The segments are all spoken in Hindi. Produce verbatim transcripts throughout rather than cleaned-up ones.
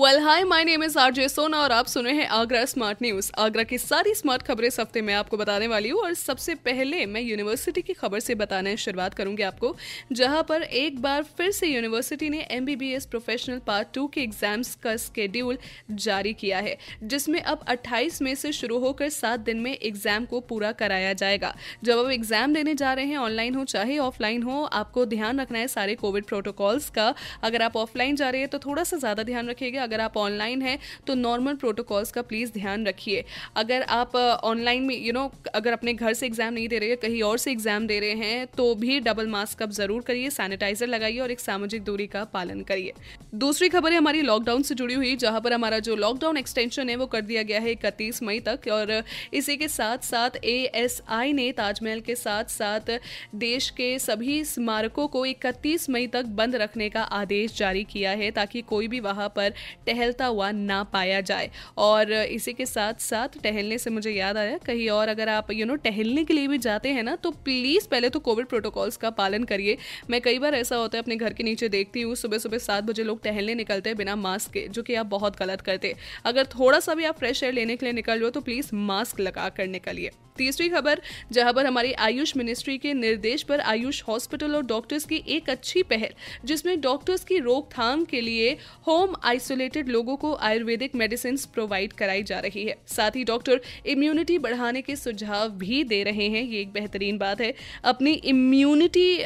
Well hi, my name is RJ Sona और आप सुन रहे हैं आगरा स्मार्ट न्यूज। आगरा की सारी स्मार्ट खबरें इस हफ्ते मैं आपको बताने वाली हूँ और सबसे पहले मैं यूनिवर्सिटी की खबर से बताने शुरुआत करूंगी आपको, जहां पर एक बार फिर से यूनिवर्सिटी ने M B B S professional part two के एग्जाम्स का स्केड्यूल जारी किया है, जिसमें अब अट्ठाईस मई से शुरू होकर सात दिन में एग्जाम को पूरा कराया जाएगा। जब आप एग्जाम देने जा रहे हैं, ऑनलाइन हो चाहे ऑफलाइन हो, आपको ध्यान रखना है सारे कोविड प्रोटोकॉल्स का। अगर आप ऑफलाइन जा रहे हैं तो थोड़ा सा ज्यादा ध्यान रखिएगा, अगर आप ऑनलाइन हैं तो नॉर्मल प्रोटोकॉल्स का प्लीज़ ध्यान रखिए। अगर आप ऑनलाइन में यू नो अगर अपने घर से एग्जाम नहीं दे रहे हैं, कहीं और से एग्जाम दे रहे हैं, तो भी डबल मास्क अप जरूर करिए, सैनिटाइजर लगाइए और एक सामाजिक दूरी का पालन करिए। दूसरी खबर है हमारी लॉकडाउन से जुड़ी हुई, जहां पर हमारा जो लॉकडाउन एक्सटेंशन है वो कर दिया गया है इकतीस मई तक और इसी के साथ साथ ए एस आई ने ताजमहल के साथ साथ देश के सभी स्मारकों को इकतीस मई तक बंद रखने का आदेश जारी किया है, ताकि कोई भी वहां पर टहलता हुआ ना पाया जाए। और इसी के साथ साथ टहलने से मुझे याद आया, कहीं और अगर आप यू नो टहलने के लिए भी जाते हैं ना, तो प्लीज़ पहले तो कोविड प्रोटोकॉल्स का पालन करिए। मैं कई बार ऐसा होता है अपने घर के नीचे देखती हूँ, सुबह सुबह सात बजे लोग टहलने निकलते हैं बिना मास्क के, जो कि आप बहुत गलत करते। अगर थोड़ा सा भी आप फ्रेश एयर लेने के लिए निकल रहे हो तो प्लीज़ मास्क लगा कर निकलिए। तीसरी खबर जहां पर हमारी आयुष मिनिस्ट्री के निर्देश पर आयुष हॉस्पिटल और डॉक्टर्स की एक अच्छी पहल, जिसमें डॉक्टर्स की रोकथाम के लिए होम आइसोलेटेड लोगों को आयुर्वेदिक मेडिसिन प्रोवाइड कराई जा रही है। साथ ही डॉक्टर इम्यूनिटी बढ़ाने के सुझाव भी दे रहे हैं, ये एक बेहतरीन बात है। अपनी इम्यूनिटी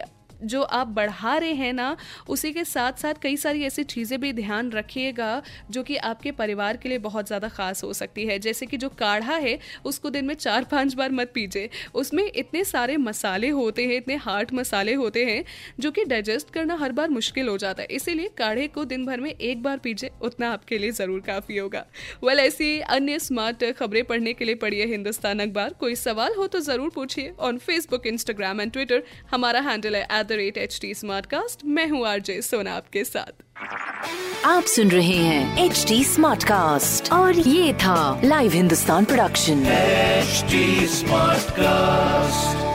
जो आप बढ़ा रहे हैं ना, उसी के साथ साथ कई सारी ऐसी चीज़ें भी ध्यान रखिएगा जो कि आपके परिवार के लिए बहुत ज़्यादा ख़ास हो सकती है, जैसे कि जो काढ़ा है उसको दिन में चार पांच बार मत पीजिए। उसमें इतने सारे मसाले होते हैं, इतने हार्ड मसाले होते हैं जो कि डाइजेस्ट करना हर बार मुश्किल हो जाता है, इसीलिए काढ़े को दिन भर में एक बार पीजिए, उतना आपके लिए ज़रूर काफ़ी होगा। वेल ऐसी अन्य स्मार्ट खबरें पढ़ने के लिए पढ़िए हिंदुस्तान अखबार। कोई सवाल हो तो ज़रूर पूछिए। On Facebook, Instagram and Twitter हमारा हैंडल है at H T smart cast. मैं हूँ आरजे सोना आपके साथ। आप सुन रहे हैं एच टी स्मार्ट कास्ट और ये था live Hindustan production H T smart cast.